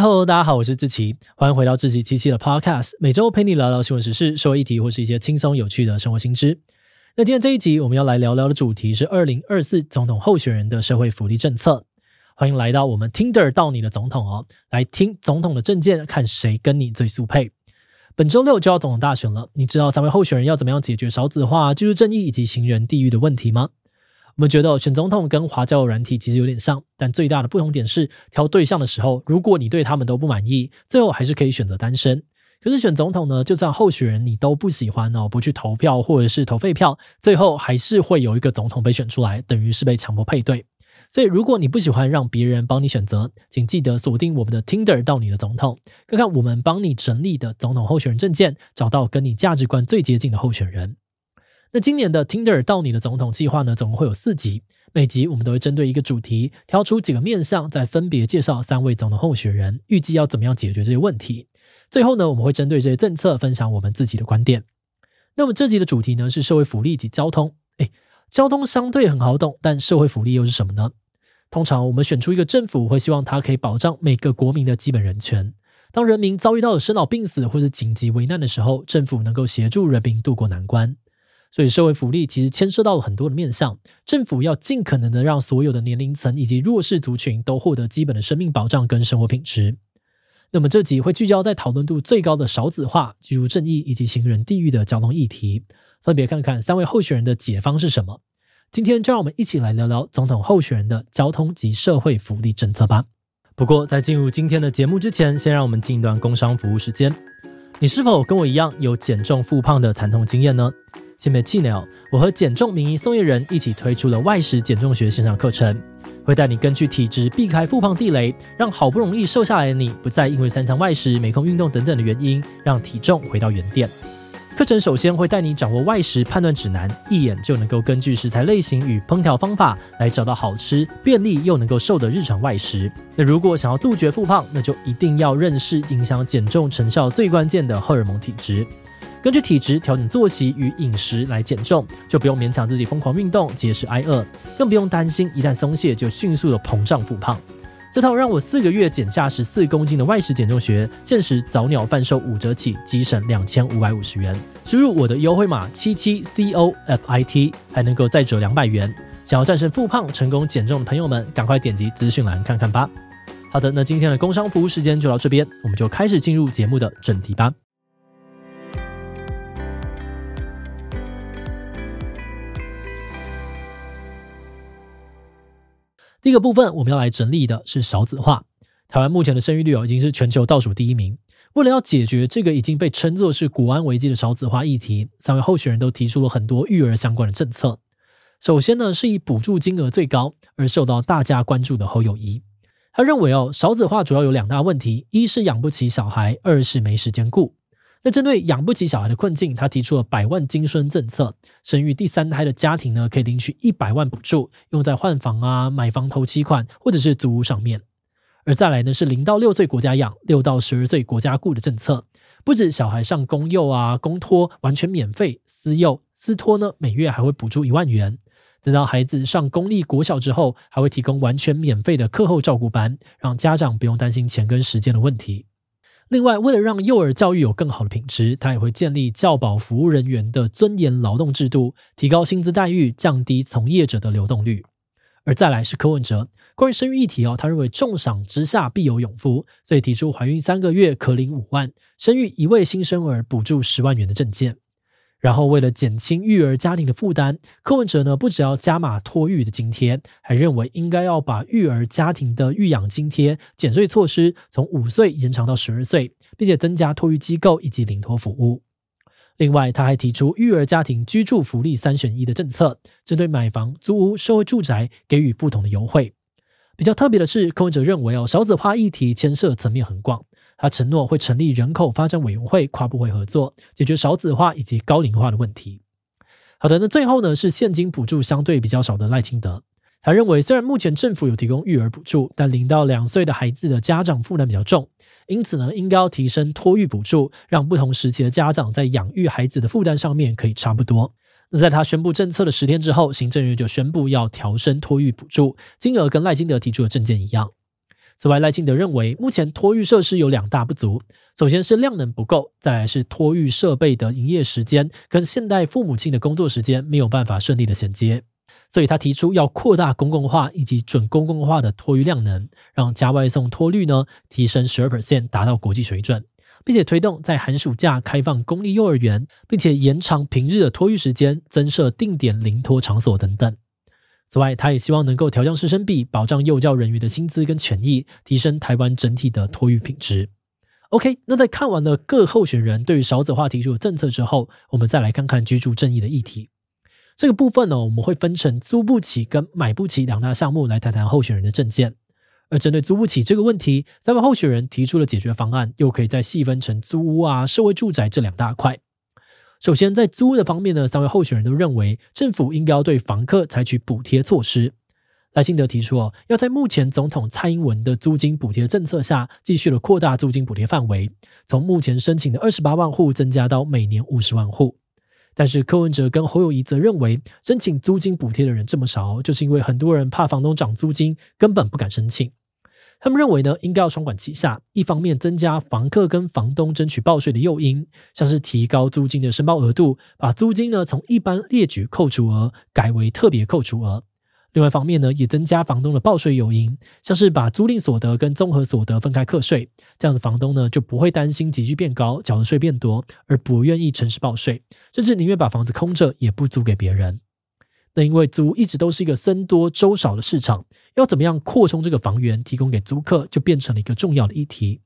Hello， 大家好，我是志祺，欢迎回到志祺七七的 Podcast， 每周陪你聊聊新闻时事、社会议题或是一些轻松有趣的生活新知。那今天这一集我们要来聊聊的主题是2024总统候选人的社会福利政策。欢迎来到我们 Tinder 到你的总统哦，来听总统的政见，看谁跟你最速配。本周六就要总统大选了，你知道3位候选人要怎么样解决少子化、居住正义以及行人地狱的问题吗？我们觉得选总统跟滑交友软体其实有点像，但最大的不同点是挑对象的时候，如果你对他们都不满意，最后还是可以选择单身。可是选总统呢，就算候选人你都不喜欢哦，不去投票或者是投废票，最后还是会有一个总统被选出来，等于是被强迫配对。所以如果你不喜欢让别人帮你选择，请记得锁定我们的 Tinder 到你的总统，看看我们帮你整理的总统候选人政见，找到跟你价值观最接近的候选人。那今年的 Tinder 到你的总统计划呢，总共会有4集，每集我们都会针对一个主题，挑出几个面向，再分别介绍3位总统候选人，预计要怎么样解决这些问题。最后呢，我们会针对这些政策分享我们自己的观点。那么这集的主题呢，是社会福利及交通。交通相对很好懂，但社会福利又是什么呢？通常我们选出一个政府，会希望它可以保障每个国民的基本人权。当人民遭遇到了生老病死或是紧急危难的时候，政府能够协助人民渡过难关。所以社会福利其实牵涉到了很多的面向，政府要尽可能的让所有的年龄层以及弱势族群都获得基本的生命保障跟生活品质。那么这集会聚焦在讨论度最高的少子化、居住正义以及行人地狱的交通议题，分别看看3位候选人的解方是什么。今天就让我们一起来聊聊总统候选人的交通及社会福利政策吧。不过在进入今天的节目之前，先让我们进一段工商服务时间。你是否跟我一样有减重复胖的惨痛经验呢？先别气馁哦，我和减重名医宋叶仁一起推出了外食减重学线上课程，会带你根据体质避开复胖地雷，让好不容易瘦下来的你不再因为3餐外食、没空运动等等的原因，让体重回到原点。课程首先会带你掌握外食判断指南，一眼就能够根据食材类型与烹调方法来找到好吃、便利又能够瘦的日常外食。那如果想要杜绝复胖，那就一定要认识影响减重成效最关键的荷尔蒙体质。根据体质调整作息与饮食来减重，就不用勉强自己疯狂运动、节食挨饿，更不用担心一旦松懈就迅速的膨胀复胖。这套让我4个月减下14公斤的外食减重学，限时早鸟贩售5折起，即省2550元。输入我的优惠码 77COFIT 还能够再折200元。想要战胜复胖、成功减重的朋友们，赶快点击资讯栏看看吧。好的，那今天的工商服务时间就到这边，我们就开始进入节目的正题吧。第一个部分我们要来整理的是少子化。台湾目前的生育率已经是全球倒数第1名。为了要解决这个已经被称作是国安危机的少子化议题，3位候选人都提出了很多育儿相关的政策。首先呢，是以补助金额最高而受到大家关注的侯友宜。他认为少子化主要有2大问题，一是养不起小孩，二是没时间顾。那针对养不起小孩的困境，他提出了100万金孙政策，生育第3胎的家庭呢，可以领取100万补助，用在换房啊、买房头期款或者是租屋上面。而再来呢，是0到6岁国家养，6到12岁国家雇的政策，不止小孩上公幼啊、公托完全免费，私幼、私托呢每月还会补助1万元。等到孩子上公立国小之后，还会提供完全免费的课后照顾班，让家长不用担心钱跟时间的问题。另外，为了让幼儿教育有更好的品质，他也会建立教保服务人员的尊严劳动制度，提高薪资待遇，降低从业者的流动率。而再来是柯文哲，关于生育议题他认为重赏之下必有勇夫，所以提出怀孕3个月可领5万，生育1位新生儿补助10万元的政见。然后为了减轻育儿家庭的负担，柯文哲呢不只要加码托育的津贴，还认为应该要把育儿家庭的育养津贴减税措施从5岁延长到12岁，并且增加托育机构以及领托服务。另外，他还提出育儿家庭居住福利3选1的政策，针对买房、租屋、社会住宅给予不同的优惠。比较特别的是，柯文哲认为少子化议题牵涉层面很广。他承诺会成立人口发展委员会，跨部会合作解决少子化以及高龄化的问题。好的，那最后呢，是现金补助相对比较少的赖清德。他认为虽然目前政府有提供育儿补助，但0到2岁的孩子的家长负担比较重，因此呢，应该要提升托育补助，让不同时期的家长在养育孩子的负担上面可以差不多。那在他宣布政策的10天之后，行政院就宣布要调升托育补助金额，跟赖清德提出的政见一样。此外，赖清德认为目前托育设施有两大不足，首先是量能不够，再来是托育设备的营业时间跟现代父母亲的工作时间没有办法顺利的衔接，所以他提出要扩大公共化以及准公共化的托育量能，让家外送托率呢提升 12%， 达到国际水准，并且推动在寒暑假开放公立幼儿园，并且延长平日的托育时间，增设定点零托场所等等。此外，他也希望能够调降师生比，保障幼教人员的薪资跟权益，提升台湾整体的托育品质。OK， 那在看完了各候选人对于少子化提出的政策之后，我们再来看看居住正义的议题。这个部分呢，我们会分成租不起跟买不起两大项目来谈谈候选人的政见。而针对租不起这个问题，三位候选人提出了解决方案，又可以再细分成租屋啊、社会住宅这两大块。首先在租屋的方面呢，三位候选人都认为政府应该要对房客采取补贴措施。赖清德提出要在目前总统蔡英文的租金补贴政策下，继续的扩大租金补贴范围，从目前申请的28万户增加到每年50万户。但是柯文哲跟侯友宜则认为，申请租金补贴的人这么少，就是因为很多人怕房东涨租金，根本不敢申请。他们认为呢，应该要双管齐下，一方面增加房客跟房东争取报税的诱因，像是提高租金的申报额度，把租金呢从一般列举扣除额改为特别扣除额。另外一方面呢，也增加房东的报税诱因，像是把租赁所得跟综合所得分开课税，这样的房东呢就不会担心急剧变高，缴的税变多，而不愿意诚实报税，甚至宁愿把房子空着也不租给别人。那因为租一直都是一个僧多粥少的市场，要怎么样扩充这个房源提供给租客，就变成了一个重要的议题。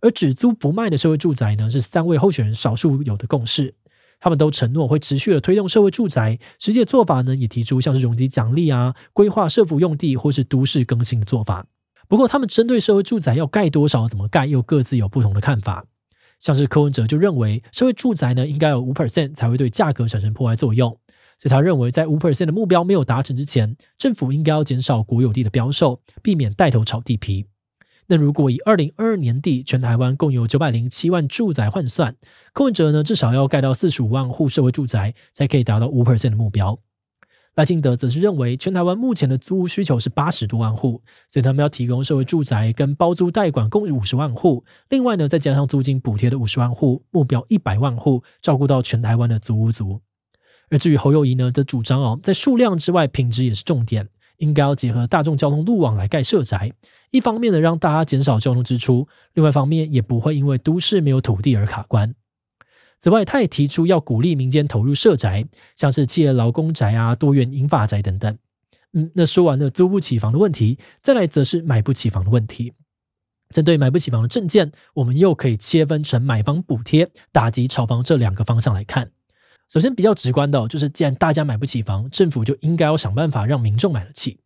而只租不卖的社会住宅呢，是三位候选人少数有的共识。他们都承诺会持续的推动社会住宅，实际的做法呢，也提出像是容积奖励啊、规划社福用地或是都市更新的做法。不过他们针对社会住宅要盖多少、怎么盖，又各自有不同的看法。像是柯文哲就认为社会住宅呢应该有 5% 才会对价格产生破坏作用，所以他认为在 5% 的目标没有达成之前，政府应该要减少国有地的标售，避免带头炒地皮。那如果以2022年底全台湾共有907万住宅换算，柯文哲呢至少要盖到45万户社会住宅才可以达到 5% 的目标。赖清德则是认为全台湾目前的租屋需求是80多万户，所以他们要提供社会住宅跟包租代管共50万户，另外呢再加上租金补贴的50万户，目标100万户，照顾到全台湾的租屋族。而至于侯友宜呢的主张在数量之外品质也是重点，应该要结合大众交通路网来盖社宅，一方面呢让大家减少交通支出，另外一方面也不会因为都市没有土地而卡关。此外，他也提出要鼓励民间投入社宅，像是企业劳工宅啊、多元银发宅等等。那说完了租不起房的问题，再来则是买不起房的问题。针对买不起房的政见，我们又可以切分成买房补贴、打击炒房这两个方向来看。首先比较直观的就是，既然大家买不起房，政府就应该要想办法让民众买得起。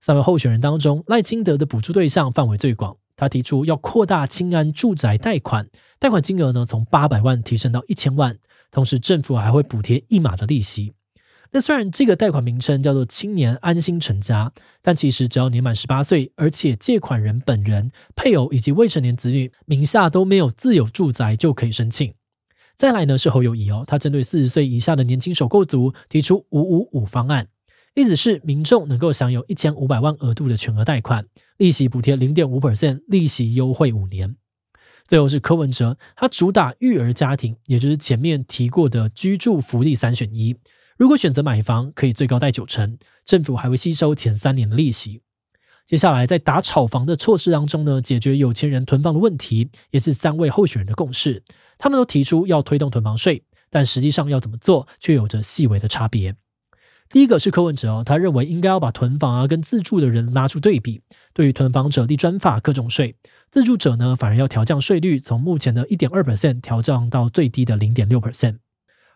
三位候选人当中，赖清德的补助对象范围最广，他提出要扩大青安住宅贷款，贷款金额呢从800万提升到1000万，同时政府还会补贴一码的利息。那虽然这个贷款名称叫做青年安心成家，但其实只要年满18岁，而且借款人本人、配偶以及未成年子女名下都没有自有住宅，就可以申请。再来呢是侯友宜他针对40岁以下的年轻首购族提出555方案，意思是民众能够享有1500万额度的全额贷款，利息补贴 0.5%， 利息优惠5年。最后是柯文哲，他主打育儿家庭，也就是前面提过的居住福利三选一，如果选择买房可以最高贷9成，政府还会吸收前3年的利息。接下来在打炒房的措施当中呢，解决有钱人囤房的问题，也是三位候选人的共识。他们都提出要推动囤房税，但实际上要怎么做却有着细微的差别。第一个是柯文哲他认为应该要把囤房跟自住的人拉出对比，对于囤房者立专法各种税，自住者呢反而要调降税率，从目前的 1.2% 调降到最低的 0.6%。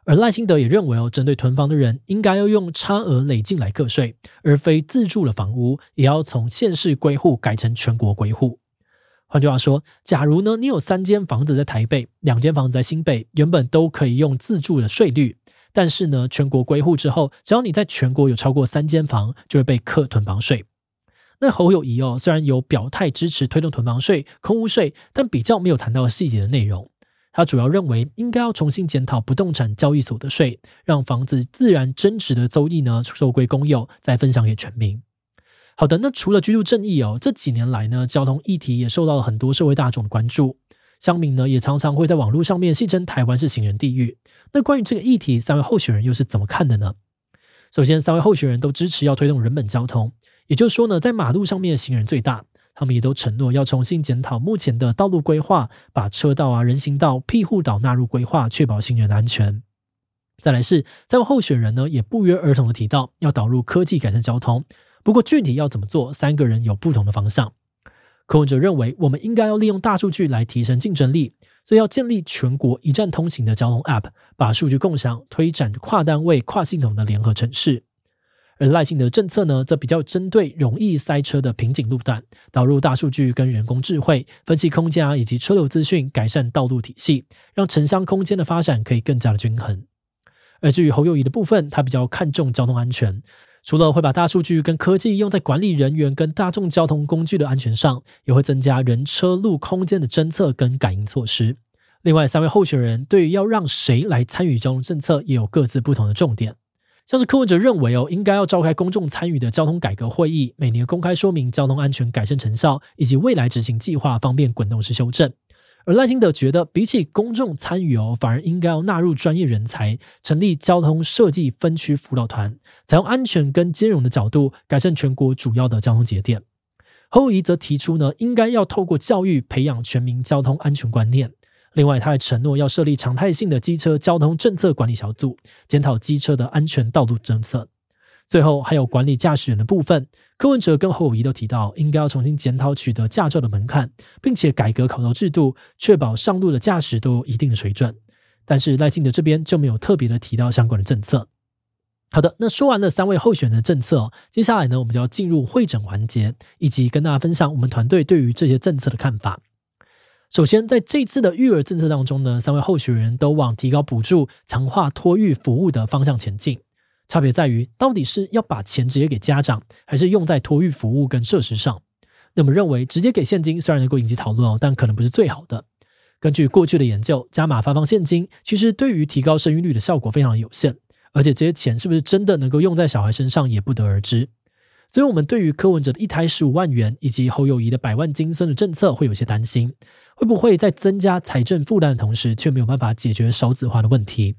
而赖清德也认为针对囤房的人应该要用差额累进来课税，而非自住的房屋也要从县市归户改成全国归户。换句话说，假如呢你有3间房子在台北，2间房子在新北，原本都可以用自住的税率，但是呢全国归户之后，只要你在全国有超过3间房，就会被课囤房税。那侯友宜虽然有表态支持推动囤房税、空屋税，但比较没有谈到细节的内容。他主要认为应该要重新检讨不动产交易所得税，让房子自然增值的收益呢收归公有，再分享给全民。好的，那除了居住正义哦，这几年来呢，交通议题也受到了很多社会大众的关注。乡民呢也常常会在网络上面戏称台湾是行人地狱。那关于这个议题，三位候选人又是怎么看的呢？首先，三位候选人都支持要推动人本交通，也就是说呢，在马路上面的行人最大。他们也都承诺要重新检讨目前的道路规划，把车道啊、人行道、庇护岛纳入规划，确保行人的安全。再来是三位候选人呢，也不约而同的提到要导入科技改善交通，不过具体要怎么做，三个人有不同的方向。柯文哲认为，我们应该要利用大数据来提升竞争力，所以要建立全国一站通行的交通 App， 把数据共享，推展跨单位、跨系统的联合城市。而赖清德政策呢，则比较针对容易塞车的瓶颈路段，导入大数据跟人工智慧分析空间以及车流资讯，改善道路体系，让城乡空间的发展可以更加的均衡。而至于侯友宜的部分，他比较看重交通安全，除了会把大数据跟科技用在管理人员跟大众交通工具的安全上，也会增加人车路空间的侦测跟感应措施。另外，三位候选人对于要让谁来参与交通政策也有各自不同的重点。像是柯文哲认为应该要召开公众参与的交通改革会议，每年公开说明交通安全改善成效以及未来执行计划，方便滚动式修正。而赖清德觉得，比起公众参与反而应该要纳入专业人才，成立交通设计分区辅导团，采用安全跟兼容的角度，改善全国主要的交通节点。侯友宜则提出呢，应该要透过教育培养全民交通安全观念。另外，他还承诺要设立常态性的机车交通政策管理小组，检讨机车的安全道路政策。最后，还有管理驾驶人的部分，柯文哲跟侯友宜都提到，应该要重新检讨取得驾照的门槛，并且改革口头制度，确保上路的驾驶都有一定的水准。但是赖清德这边就没有特别的提到相关的政策。好的，那说完了三位候选人的政策接下来呢，我们就要进入会诊环节，以及跟大家分享我们团队对于这些政策的看法。首先，在这次的育儿政策当中呢，三位候选人都往提高补助、强化托育服务的方向前进。差别在于，到底是要把钱直接给家长，还是用在托育服务跟设施上？那我们认为，直接给现金虽然能够引起讨论但可能不是最好的。根据过去的研究，加码发放现金其实对于提高生育率的效果非常有限，而且这些钱是不是真的能够用在小孩身上也不得而知。所以我们对于柯文哲的一胎15万元以及侯友宜的100万金孙的政策会有些担心，会不会在增加财政负担的同时，却没有办法解决少子化的问题。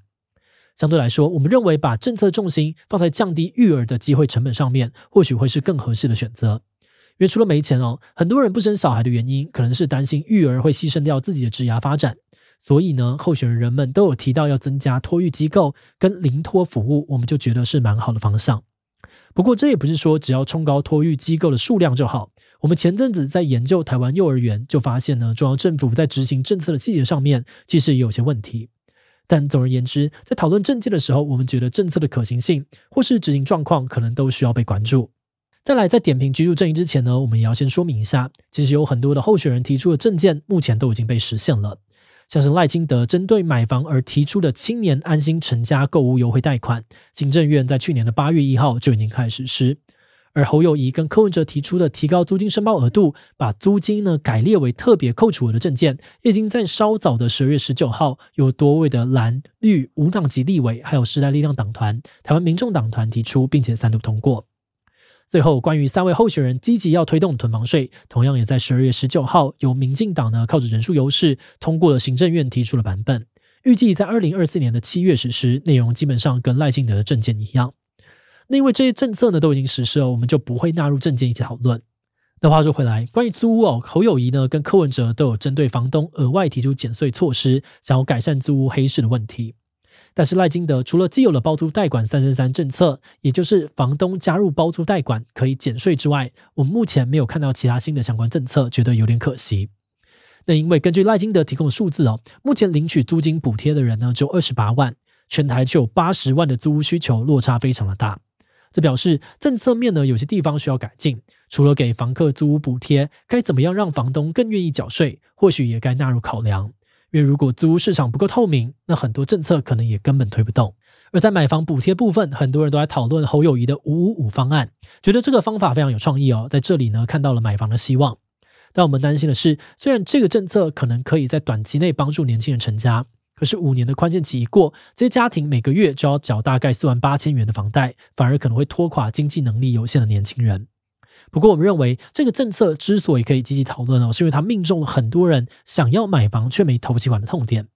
相对来说，我们认为把政策重心放在降低育儿的机会成本上面，或许会是更合适的选择。因为除了没钱很多人不生小孩的原因，可能是担心育儿会牺牲掉自己的职业发展。所以呢，候选人们都有提到要增加托育机构跟零托服务，我们就觉得是蛮好的方向。不过这也不是说只要冲高托育机构的数量就好，我们前阵子在研究台湾幼儿园就发现呢，中央政府在执行政策的细节上面其实也有些问题。但总而言之，在讨论政见的时候，我们觉得政策的可行性或是执行状况可能都需要被关注。再来，在点评居住正义之前呢，我们也要先说明一下，其实有很多的候选人提出的政见目前都已经被实现了。像是赖清德针对买房而提出的青年安心成家购屋优惠贷款，行政院在去年的8月1号就已经开始实施。而侯友宜跟柯文哲提出的提高租金申报额度，把租金呢改列为特别扣除额的政见，已经在稍早的12月19号有多位的蓝绿无党籍立委，还有时代力量党团、台湾民众党团提出，并且三读通过。最后，关于三位候选人积极要推动囤房税，同样也在12月19号由民进党呢靠着人数优势通过了行政院提出的版本，预计在2024年的7月实施，内容基本上跟赖清德的政见一样。那因为这些政策呢都已经实施了，我们就不会纳入政见一起讨论。那话说回来，关于租屋侯友宜呢跟柯文哲都有针对房东额外提出减税措施，想要改善租屋黑市的问题。但是赖清德除了既有了包租代管333政策，也就是房东加入包租代管可以减税之外，我们目前没有看到其他新的相关政策，觉得有点可惜。那因为根据赖清德提供的数字目前领取租金补贴的人呢只有28万，全台就有80万的租屋需求，落差非常的大。这表示政策面呢有些地方需要改进，除了给房客租屋补贴，该怎么样让房东更愿意缴税，或许也该纳入考量。因为如果租屋市场不够透明，那很多政策可能也根本推不动。而在买房补贴部分，很多人都在讨论侯友宜的555方案，觉得这个方法非常有创意在这里呢看到了买房的希望。但我们担心的是，虽然这个政策可能可以在短期内帮助年轻人成家，可是5年的宽限期一过，这些家庭每个月就要缴大概48000元的房贷，反而可能会拖垮经济能力有限的年轻人。不过我们认为这个政策之所以可以积极讨论是因为它命中了很多人想要买房却没投期款的痛点。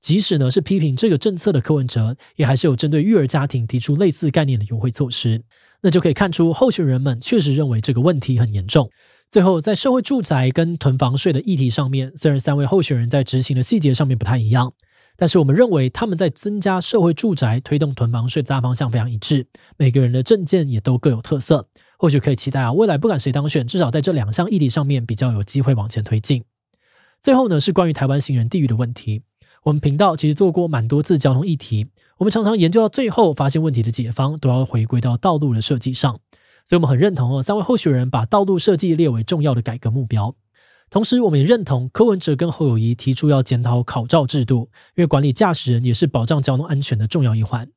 即使是批评这个政策的柯文哲，也还是有针对育儿家庭提出类似概念的优惠措施，那就可以看出候选人们确实认为这个问题很严重。最后，在社会住宅跟囤房税的议题上面，虽然三位候选人在执行的细节上面不太一样，但是我们认为他们在增加社会住宅、推动囤房税的大方向非常一致，每个人的政见也都各有特色，或许可以期待未来不管谁当选，至少在这两项议题上面比较有机会往前推进。最后是关于台湾行人地狱的问题。我们频道其实做过蛮多次交通议题，我们常常研究到最后发现问题的解方都要回归到道路的设计上，所以我们很认同三位候选人把道路设计列为重要的改革目标。同时我们也认同柯文哲跟侯友宜提出要检讨考照制度，因为管理驾驶人也是保障交通安全的重要一环。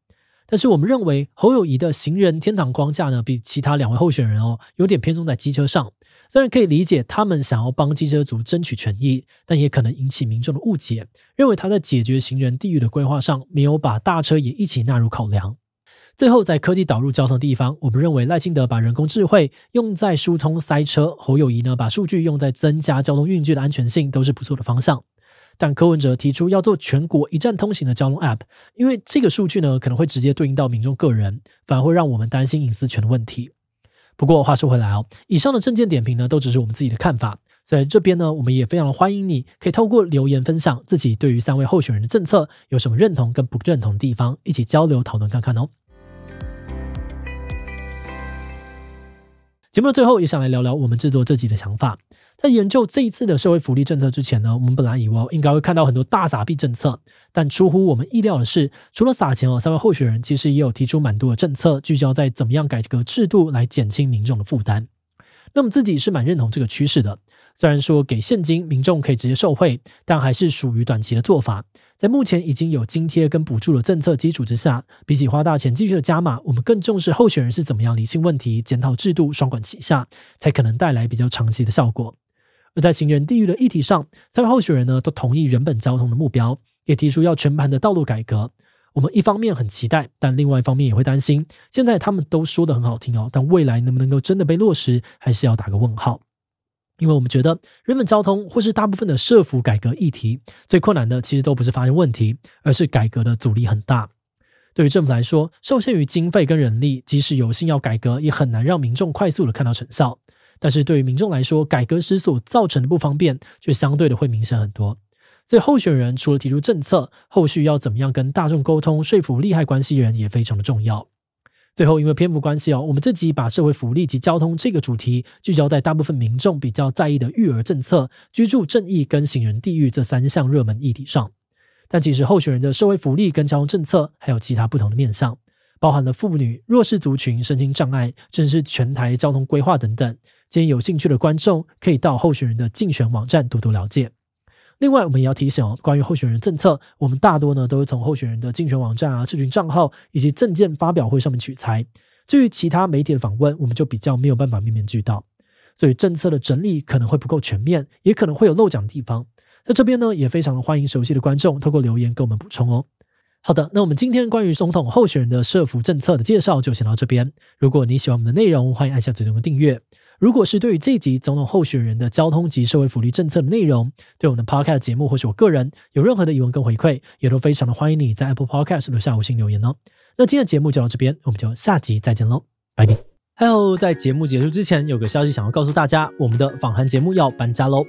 但是我们认为侯友宜的行人天堂框架比其他两位候选人有点偏重在机车上，虽然可以理解他们想要帮机车族争取权益，但也可能引起民众的误解，认为他在解决行人地狱的规划上没有把大车也一起纳入考量。最后，在科技导入交通的地方，我们认为赖清德把人工智慧用在疏通塞车，侯友宜把数据用在增加交通运具的安全性，都是不错的方向。但柯文哲提出要做全国一站通行的交通 App， 因为这个数据可能会直接对应到民众个人，反而会让我们担心隐私权的问题。不过话说回来以上的政见点评都只是我们自己的看法，所以这边我们也非常欢迎你可以透过留言分享自己对于三位候选人的政策有什么认同跟不认同的地方，一起交流讨论看看哦。节目的最后也想来聊聊我们制作这集的想法。在研究这一次的社会福利政策之前我们本来以为应该会看到很多大撒币政策，但出乎我们意料的是，除了撒钱三位候选人其实也有提出蛮多的政策，聚焦在怎么样改革制度来减轻民众的负担。那么自己是蛮认同这个趋势的，虽然说给现金民众可以直接受惠，但还是属于短期的做法。在目前已经有津贴跟补助的政策基础之下，比起花大钱继续的加码，我们更重视候选人是怎么样理性问题、检讨制度，双管齐下，才可能带来比较长期的效果。而在行人地狱的议题上，三位候选人都同意人本交通的目标，也提出要全盘的道路改革。我们一方面很期待，但另外一方面也会担心，现在他们都说得很好听但未来能不能够真的被落实，还是要打个问号。因为我们觉得人本交通或是大部分的社福改革议题，最困难的其实都不是发现问题，而是改革的阻力很大。对于政府来说，受限于经费跟人力，即使有心要改革，也很难让民众快速的看到成效。但是对于民众来说，改革时所造成的不方便却相对的会明显很多。所以候选人除了提出政策，后续要怎么样跟大众沟通，说服利害关系人也非常的重要。最后因为篇幅关系我们这集把社会福利及交通这个主题聚焦在大部分民众比较在意的育儿政策、居住正义跟行人地狱这三项热门议题上。但其实候选人的社会福利跟交通政策还有其他不同的面向，包含了妇女、弱势族群、身心障碍，甚至是全台交通规划等等。建议有兴趣的观众可以到候选人的竞选网站多多了解。另外我们也要提醒关于候选人政策，我们大多都是从候选人的竞选网站社群账号以及政见发表会上面取材，至于其他媒体的访问我们就比较没有办法面面俱到，所以政策的整理可能会不够全面，也可能会有漏讲的地方。在这边也非常欢迎熟悉的观众透过留言给我们补充哦。好的，那我们今天关于总统候选人的社福政策的介绍就先到这边。如果你喜欢我们的内容，欢迎按下最终的订阅。如果是对于这集总统候选人的交通及社会福利政策的内容，对我们的 Podcast 节目或是我个人有任何的疑问跟回馈，也都非常的欢迎你在 Apple Podcast 留下五星留言哦。那今天的节目就到这边，我们就下集再见咯，拜拜。还有在节目结束之前，有个消息想要告诉大家，我们的访谈节目要搬家咯。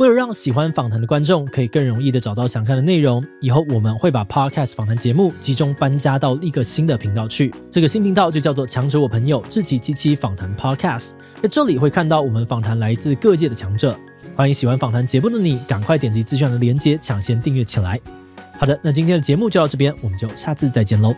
为了让喜欢访谈的观众可以更容易的找到想看的内容，以后我们会把 Podcast 访谈节目集中搬家到一个新的频道去，这个新频道就叫做强者我朋友志祺77访谈 Podcast。 在这里会看到我们访谈来自各界的强者，欢迎喜欢访谈节目的你赶快点击资讯栏的连结抢先订阅起来。好的，那今天的节目就到这边，我们就下次再见咯。